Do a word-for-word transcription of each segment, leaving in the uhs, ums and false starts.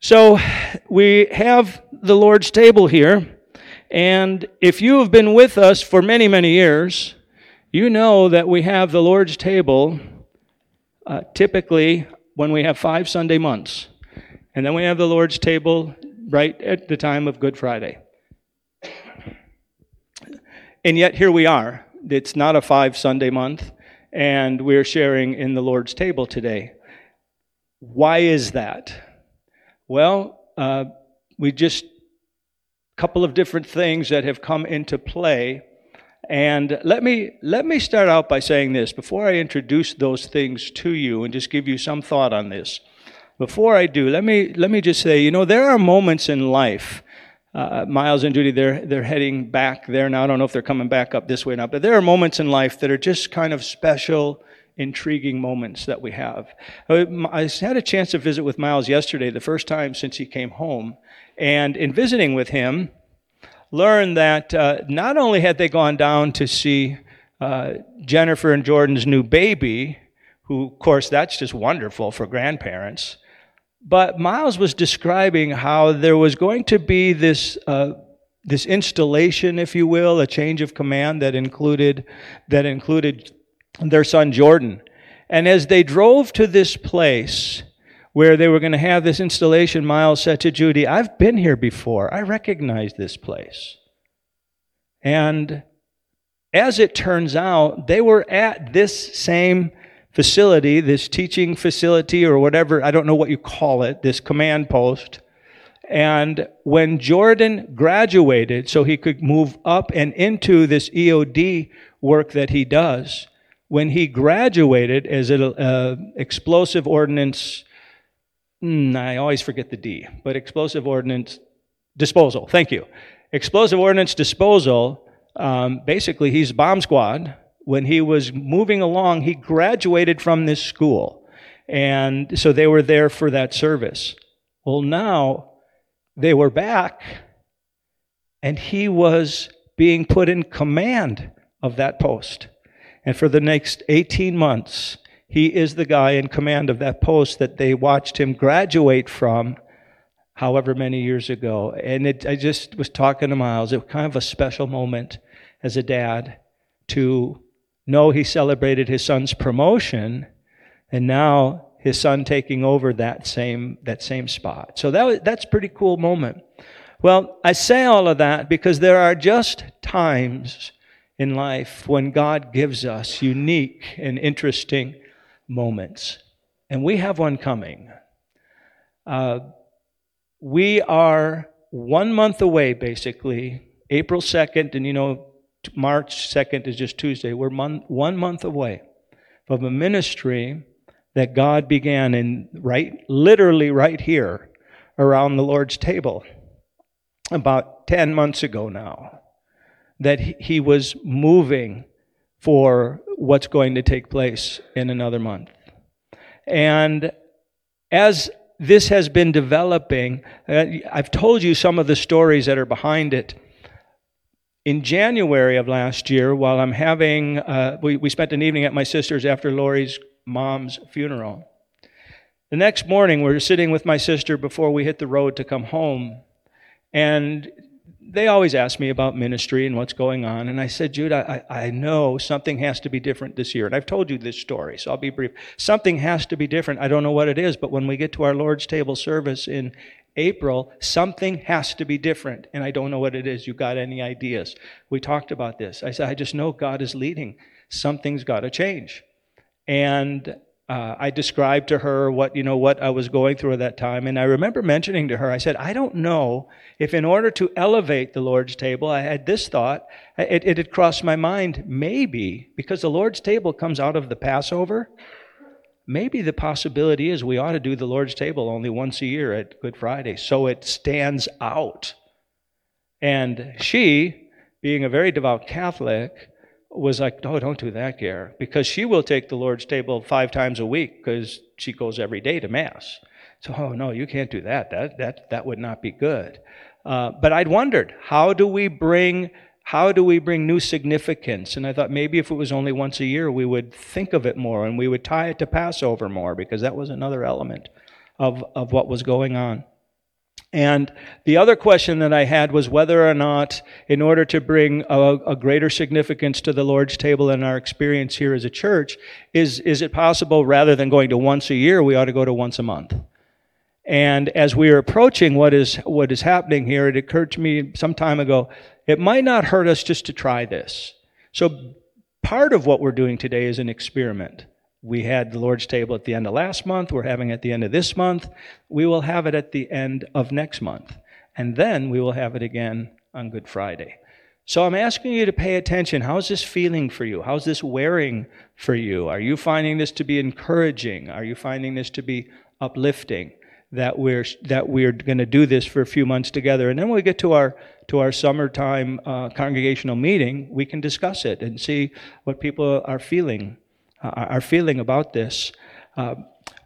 So we have the Lord's table here, and if you have been with us for many, many years, you know that we have the Lord's table uh, typically when we have five Sunday months, and then we have the Lord's table right at the time of Good Friday. And yet here we are. It's not a five Sunday month, and we're sharing in the Lord's table today. Why is that? Well, uh, we just, a couple of different things that have come into play. And let me let me start out by saying this, before I introduce those things to you and just give you some thought on this. Before I do, let me let me just say, you know, there are moments in life, uh, Miles and Judy, they're, they're heading back there now. I don't know if they're coming back up this way now, but there are moments in life that are just kind of special, intriguing moments that we have. I had a chance to visit with Miles yesterday, the first time since he came home, and in visiting with him, learned that uh, not only had they gone down to see uh, Jennifer and Jordan's new baby, who, of course, that's just wonderful for grandparents, but Miles was describing how there was going to be this uh, this installation, if you will, a change of command that included that included. their son Jordan. And as they drove to this place where they were going to have this installation, Miles said to Judy, "I've been here before. I recognize this place." And as it turns out, they were at this same facility, this teaching facility or whatever, I don't know what you call it, this command post. And when Jordan graduated so he could move up and into this E O D work that he does, when he graduated as an uh, explosive ordnance, mm, I always forget the D, but explosive ordnance disposal, thank you. Explosive ordnance disposal, um, basically he's bomb squad. When he was moving along, he graduated from this school. And so they were there for that service. Well, now they were back, and he was being put in command of that post. And for the next eighteen months, he is the guy in command of that post that they watched him graduate from however many years ago. And it, I just was talking to Miles. It was kind of a special moment as a dad to know he celebrated his son's promotion and now his son taking over that same that same spot. So that was, that's a pretty cool moment. Well, I say all of that because there are just times in life when God gives us unique and interesting moments. And we have one coming. Uh, we are one month away, basically, April second, and you know, March second is just Tuesday. We're mon- one month away from a ministry that God began in right, literally right here around the Lord's table about ten months ago now, that he was moving for what's going to take place in another month. And as this has been developing, I've told you some of the stories that are behind it. In January of last year, while I'm having, uh, we, we spent an evening at my sister's after Lori's mom's funeral. The next morning, we were sitting with my sister before we hit the road to come home, and they always ask me about ministry and what's going on. And I said, Jude, I, I know something has to be different this year. And I've told you this story, so I'll be brief. Something has to be different. I don't know what it is, but when we get to our Lord's Table service in April, something has to be different. And I don't know what it is. You got any ideas? We talked about this. I said, I just know God is leading. Something's got to change. And uh, I described to her what, you know, what I was going through at that time. And I remember mentioning to her, I said, I don't know if in order to elevate the Lord's table, I had this thought, it, it had crossed my mind, maybe, because the Lord's table comes out of the Passover, maybe the possibility is we ought to do the Lord's table only once a year at Good Friday, so it stands out. And she, being a very devout Catholic, was like, no, don't do that, Gare, because she will take the Lord's table five times a week because she goes every day to Mass. So, oh, no, you can't do that. That that that would not be good. Uh, but I'd wondered, how do we bring how do we bring new significance? And I thought maybe if it was only once a year, we would think of it more and we would tie it to Passover more because that was another element of, of what was going on. And the other question that I had was whether or not, in order to bring a, a greater significance to the Lord's table and our experience here as a church, is, is it possible, rather than going to once a year, we ought to go to once a month? And as we are approaching what is what is happening here, it occurred to me some time ago, it might not hurt us just to try this. So part of what we're doing today is an experiment. We had the Lord's table at the end of last month. We're having it at the end of this month. We will have it at the end of next month. And then we will have it again on Good Friday. So I'm asking you to pay attention. How's this feeling for you? How's this wearing for you? Are you finding this to be encouraging? Are you finding this to be uplifting? That we're that we're going to do this for a few months together, and then when we get to our to our summertime uh, congregational meeting, we can discuss it and see what people are feeling uh, are feeling about this. Uh,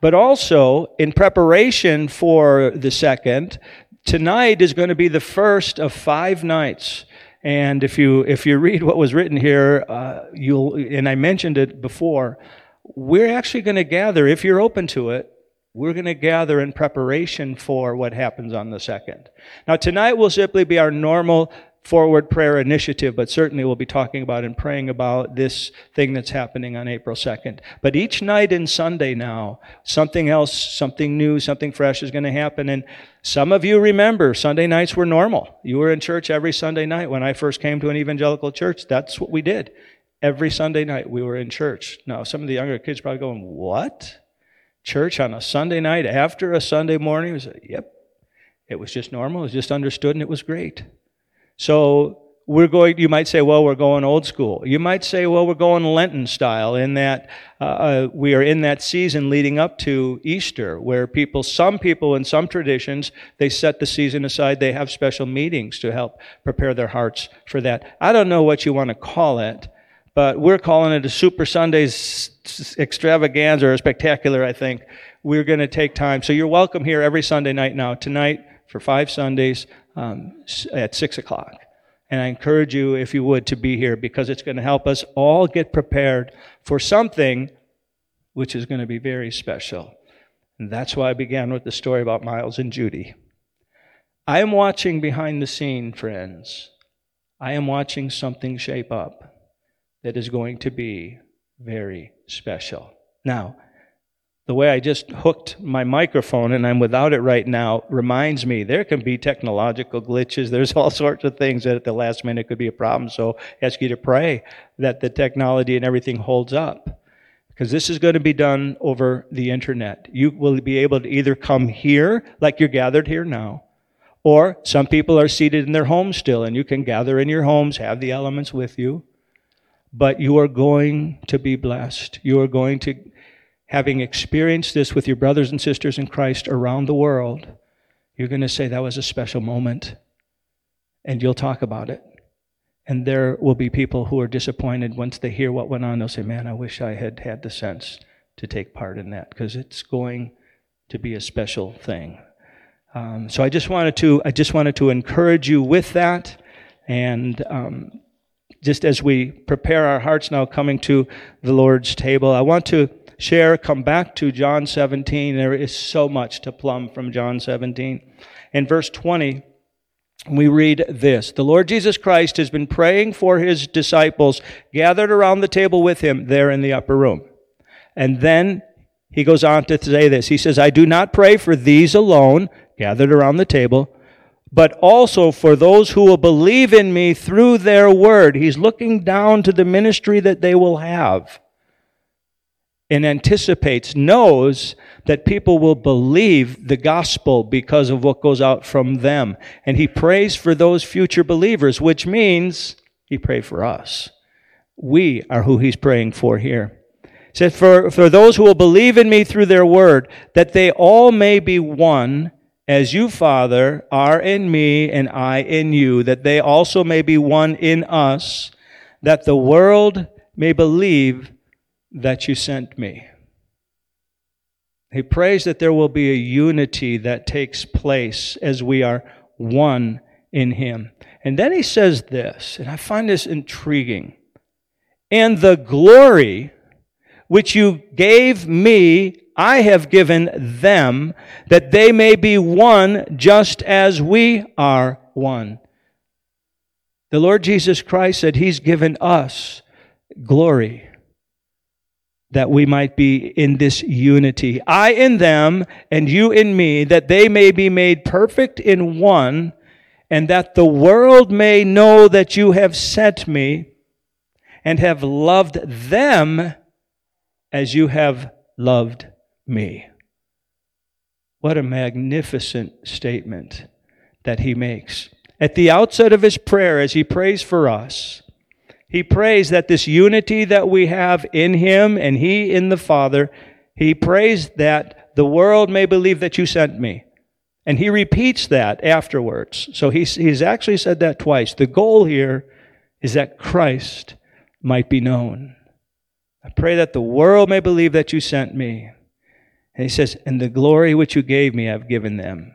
but also, in preparation for the second, tonight is going to be the first of five nights. And if you if you read what was written here, uh, you'll and I mentioned it before. We're actually going to gather, if you're open to it. We're going to gather in preparation for what happens on the second. Now, tonight will simply be our normal forward prayer initiative, but certainly we'll be talking about and praying about this thing that's happening on April second. But each night and Sunday now, something else, something new, something fresh is going to happen. And some of you remember Sunday nights were normal. You were in church every Sunday night. When I first came to an evangelical church, that's what we did. Every Sunday night we were in church. Now, some of the younger kids probably going, what? Church on a Sunday night after a Sunday morning? It was, yep, it was just normal. It was just understood, and it was great. So we're going. You might say, well, we're going old school. You might say, well, we're going Lenten style in that uh, we are in that season leading up to Easter, where people, some people in some traditions, they set the season aside. They have special meetings to help prepare their hearts for that. I don't know what you want to call it. But we're calling it a Super Sundays extravaganza or a spectacular, I think. We're going to take time. So you're welcome here every Sunday night now, tonight for five Sundays um, at six o'clock. And I encourage you, if you would, to be here because it's going to help us all get prepared for something which is going to be very special. And that's why I began with the story about Miles and Judy. I am watching behind the scene, friends. I am watching something shape up that is going to be very special. Now, the way I just hooked my microphone, and I'm without it right now, reminds me there can be technological glitches. There's all sorts of things that at the last minute could be a problem. So I ask you to pray that the technology and everything holds up. Because this is going to be done over the internet. You will be able to either come here, like you're gathered here now, or some people are seated in their homes still, and you can gather in your homes, have the elements with you. But you are going to be blessed. You are going to, having experienced this with your brothers and sisters in Christ around the world, you're going to say that was a special moment. And you'll talk about it. And there will be people who are disappointed once they hear what went on. They'll say, man, I wish I had had the sense to take part in that. Because it's going to be a special thing. Um, so I just wanted to, I just wanted to encourage you with that. And um just as we prepare our hearts now coming to the Lord's table, I want to share, come back to John seventeen. There is so much to plumb from John seventeen. In verse twenty, we read this. The Lord Jesus Christ has been praying for his disciples gathered around the table with him there in the upper room. And then he goes on to say this. He says, I do not pray for these alone gathered around the table, but also for those who will believe in me through their word. He's looking down to the ministry that they will have and anticipates, knows that people will believe the gospel because of what goes out from them. And he prays for those future believers, which means he prayed for us. We are who he's praying for here. He said, for, for those who will believe in me through their word, that they all may be one, as you, Father, are in me and I in you, that they also may be one in us, that the world may believe that you sent me. He prays that there will be a unity that takes place as we are one in him. And then he says this, and I find this intriguing. And the glory which you gave me, I have given them, that they may be one just as we are one. The Lord Jesus Christ said He's given us glory that we might be in this unity. I in them and you in me, that they may be made perfect in one, and that the world may know that you have sent me and have loved them as you have loved me. What a magnificent statement that he makes. At the outset of his prayer, as he prays for us, he prays that this unity that we have in him and he in the Father, he prays that the world may believe that you sent me. And he repeats that afterwards. So he's, he's actually said that twice. The goal here is that Christ might be known. I pray that the world may believe that you sent me. And he says, and the glory which you gave me, I've given them.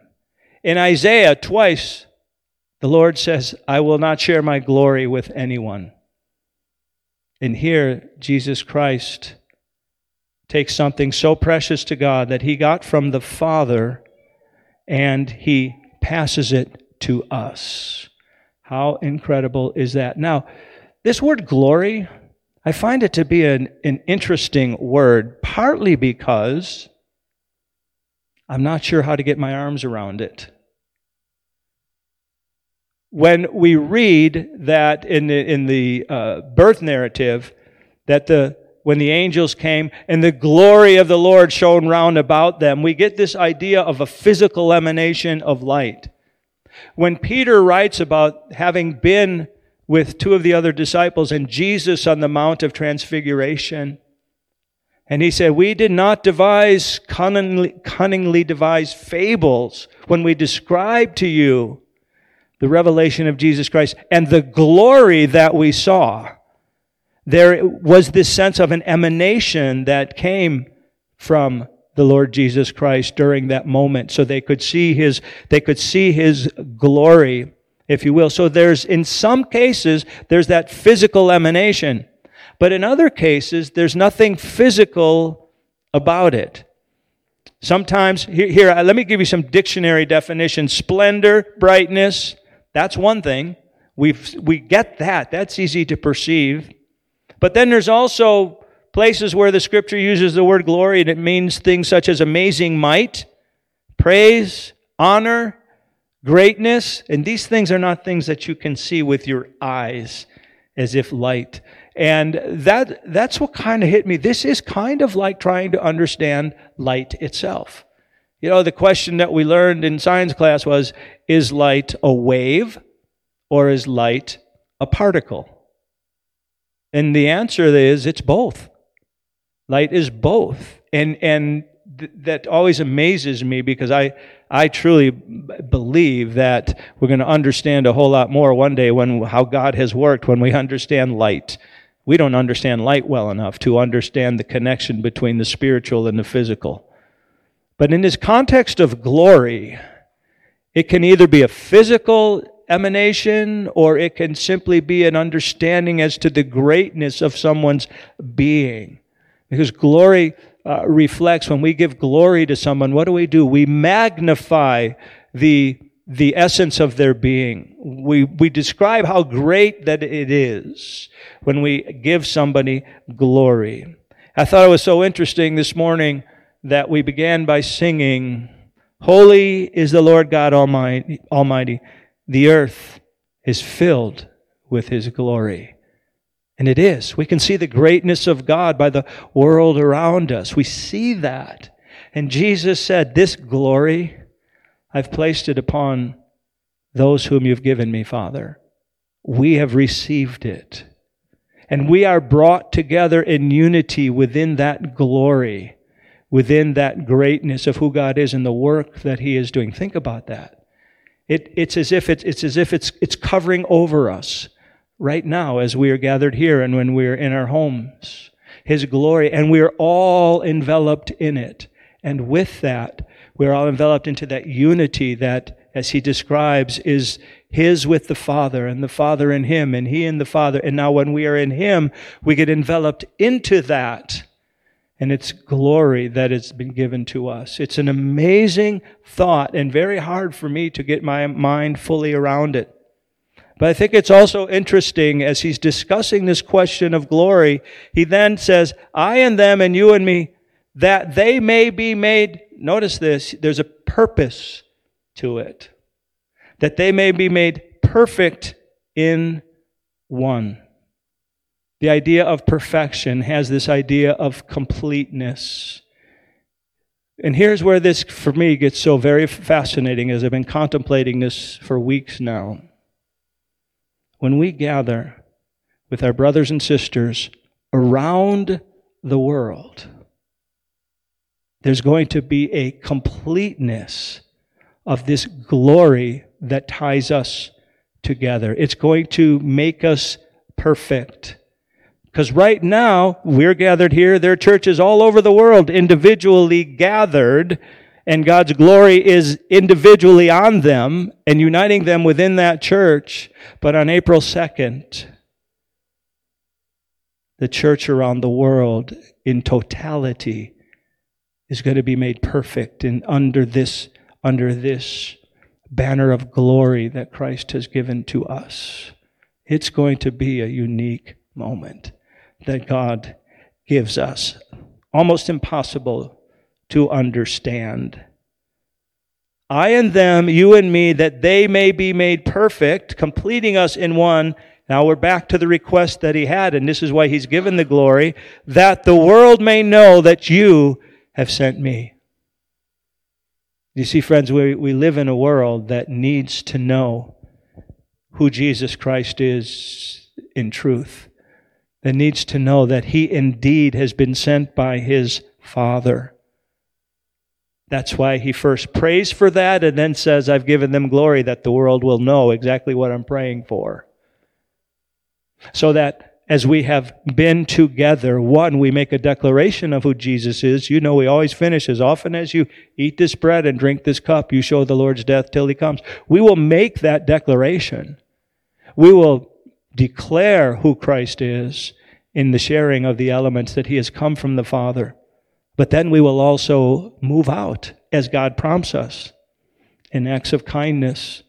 In Isaiah, twice, the Lord says, I will not share my glory with anyone. And here, Jesus Christ takes something so precious to God that he got from the Father, and he passes it to us. How incredible is that? Now, this word glory, I find it to be an, an interesting word, partly because I'm not sure how to get my arms around it. When we read that in the, in the uh, birth narrative, that the when the angels came and the glory of the Lord shone round about them, we get this idea of a physical emanation of light. When Peter writes about having been with two of the other disciples and Jesus on the Mount of Transfiguration, and he said, we did not devise cunningly, cunningly devised fables when we described to you the revelation of Jesus Christ and the glory that we saw. There was this sense of an emanation that came from the Lord Jesus Christ during that moment, so they could see His, they could see His glory, if you will. So there's, in some cases, there's that physical emanation. But in other cases, there's nothing physical about it. Sometimes, here, here, let me give you some dictionary definitions. Splendor, brightness, that's one thing. We've, we get that. That's easy to perceive. But then there's also places where the Scripture uses the word glory, and it means things such as amazing might, praise, honor, greatness. And these things are not things that you can see with your eyes as if light. And that that's what kind of hit me. This is kind of like trying to understand light itself. You know, the question that we learned in science class was, is light a wave or is light a particle? And the answer is, it's both. Light is both. And and th- that always amazes me, because I, I truly b- believe that we're going to understand a whole lot more one day when how God has worked when we understand light. We don't understand light well enough to understand the connection between the spiritual and the physical. But in this context of glory, it can either be a physical emanation, or it can simply be an understanding as to the greatness of someone's being. Because glory uh, reflects, when we give glory to someone, what do we do? We magnify the the essence of their being. We we describe how great that it is when we give somebody glory. I thought it was so interesting this morning that we began by singing, "Holy is the Lord God Almighty, Almighty. The earth is filled with His glory." And it is. We can see the greatness of God by the world around us. We see that. And Jesus said, "This glory, I've placed it upon those whom you've given me, Father." We have received it. And we are brought together in unity within that glory, within that greatness of who God is and the work that He is doing. Think about that. It, it's as if it's, it's as if it's it's covering over us right now as we are gathered here and when we are in our homes. His glory, and we are all enveloped in it. And with that, we are all enveloped into that unity that, as He describes, is His with the Father, and the Father in Him, and He in the Father. And now when we are in Him, we get enveloped into that. and its glory that has been given to us. It's an amazing thought and very hard for me to get my mind fully around it. But I think it's also interesting as he's discussing this question of glory, he then says, I and them and you and me, that they may be made, notice this, there's a purpose to it, that they may be made perfect in one. The idea of perfection has this idea of completeness. And here's where this, for me, gets so very fascinating as I've been contemplating this for weeks now. When we gather with our brothers and sisters around the world, there's going to be a completeness of this glory that ties us together. It's going to make us perfect. Because right now, we're gathered here, there are churches all over the world individually gathered, and God's glory is individually on them and uniting them within that church. But on April second, the church around the world in totality is going to be made perfect and under this, under this banner of glory that Christ has given to us. It's going to be a unique moment that God gives us. Almost impossible to understand. I and them, you and me, that they may be made perfect, completing us in one. Now we're back to the request that he had, and this is why he's given the glory, that the world may know that you have sent me. You see, friends, we, we live in a world that needs to know who Jesus Christ is in truth, that needs to know that he indeed has been sent by his Father. That's why he first prays for that and then says, I've given them glory that the world will know exactly what I'm praying for. So that as we have been together, one, we make a declaration of who Jesus is. You know, we always finish, as often as you eat this bread and drink this cup, you show the Lord's death till he comes. We will make that declaration. We will declare who Christ is in the sharing of the elements that he has come from the Father. But then we will also move out as God prompts us in acts of kindness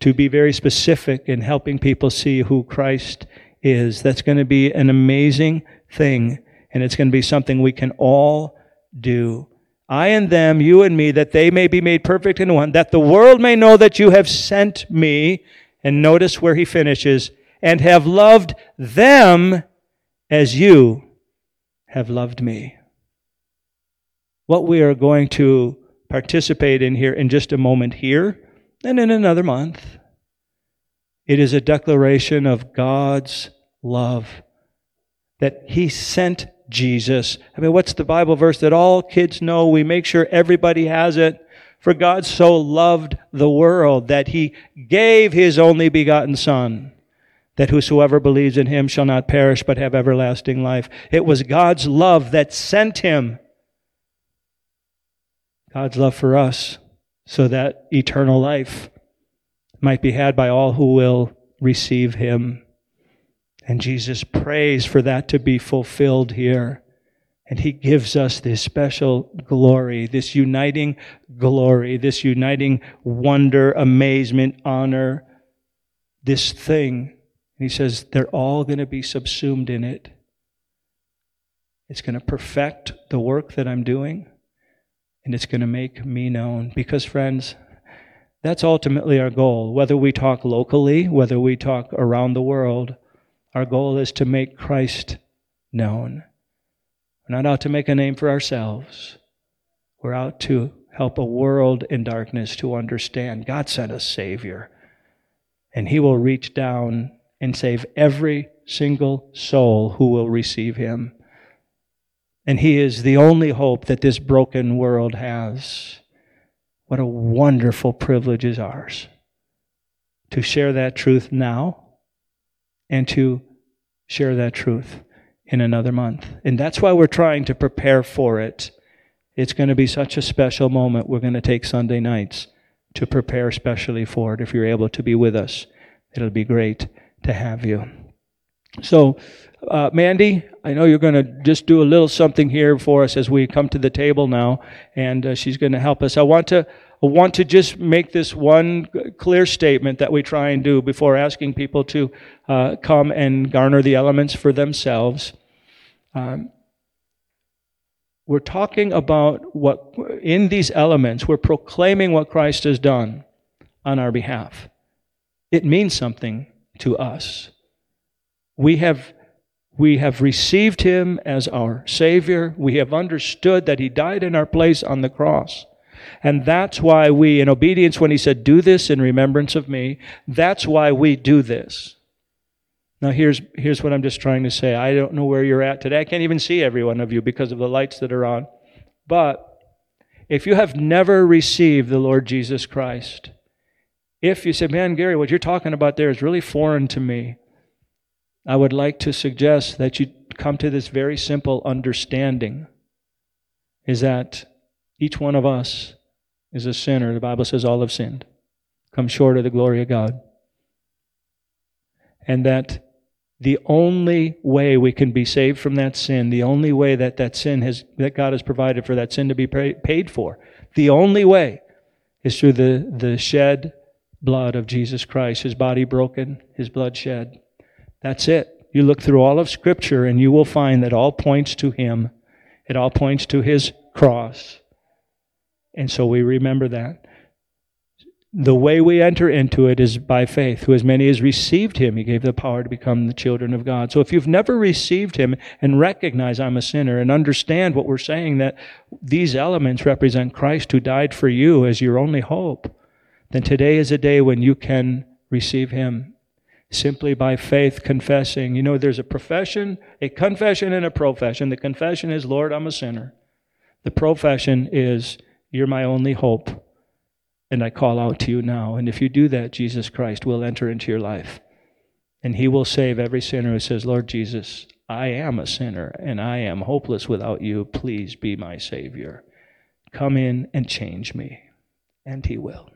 to be very specific in helping people see who Christ is. That's going to be an amazing thing, and it's going to be something we can all do. I and them, you and me, that they may be made perfect in one, that the world may know that you have sent me, and notice where he finishes, and have loved them as you have loved me. What we are going to participate in here in just a moment here and in another month, it is a declaration of God's love that he sent Jesus. I mean, what's the Bible verse that all kids know? We make sure everybody has it. For God so loved the world that he gave his only begotten Son, that whosoever believes in him shall not perish but have everlasting life. It was God's love that sent him. God's love for us, so that eternal life might be had by all who will receive him. And Jesus prays for that to be fulfilled here. And he gives us this special glory, this uniting glory, this uniting wonder, amazement, honor, this thing. And he says they're all going to be subsumed in it. It's going to perfect the work that I'm doing. And it's going to make me known. Because, friends, that's ultimately our goal. Whether we talk locally, whether we talk around the world, our goal is to make Christ known. We're not out to make a name for ourselves. We're out to help a world in darkness to understand God sent a Savior. And he will reach down and save every single soul who will receive him. And he is the only hope that this broken world has. What a wonderful privilege is ours to share that truth now and to share that truth in another month. And that's why we're trying to prepare for it. It's going to be such a special moment. We're going to take Sunday nights to prepare specially for it. If you're able to be with us, it'll be great to have you. So Uh, Mandy, I know you're going to just do a little something here for us as we come to the table now, and uh, she's going to help us. I want to I want to just make this one clear statement that we try and do before asking people to uh, come and garner the elements for themselves. Um, we're talking about what, in these elements, we're proclaiming what Christ has done on our behalf. It means something to us. We have We have received Him as our Savior. We have understood that He died in our place on the cross. And that's why we, in obedience, when He said, do this in remembrance of me, that's why we do this. Now here's here's what I'm just trying to say. I don't know where you're at today. I can't even see every one of you because of the lights that are on. But if you have never received the Lord Jesus Christ, if you say, man, Gary, what you're talking about there is really foreign to me, I would like to suggest that you come to this very simple understanding, is that each one of us is a sinner. The Bible says all have sinned, come short of the glory of God. And that the only way we can be saved from that sin, the only way that that sin has, that God has provided for that sin to be paid for, the only way is through the, the shed blood of Jesus Christ, His body broken, His blood shed. That's it. You look through all of Scripture and you will find that all points to Him. It all points to His cross. And so we remember that. The way we enter into it is by faith. Who as many as received Him, He gave the power to become the children of God. So if you've never received Him and recognize I'm a sinner and understand what we're saying, that these elements represent Christ who died for you as your only hope, then today is a day when you can receive Him. Simply by faith, confessing. You know, there's a profession, a confession and a profession. The confession is, Lord, I'm a sinner. The profession is, you're my only hope, and I call out to you now. And if you do that, Jesus Christ will enter into your life. And He will save every sinner who says, Lord Jesus, I am a sinner, and I am hopeless without you. Please be my Savior. Come in and change me. And He will.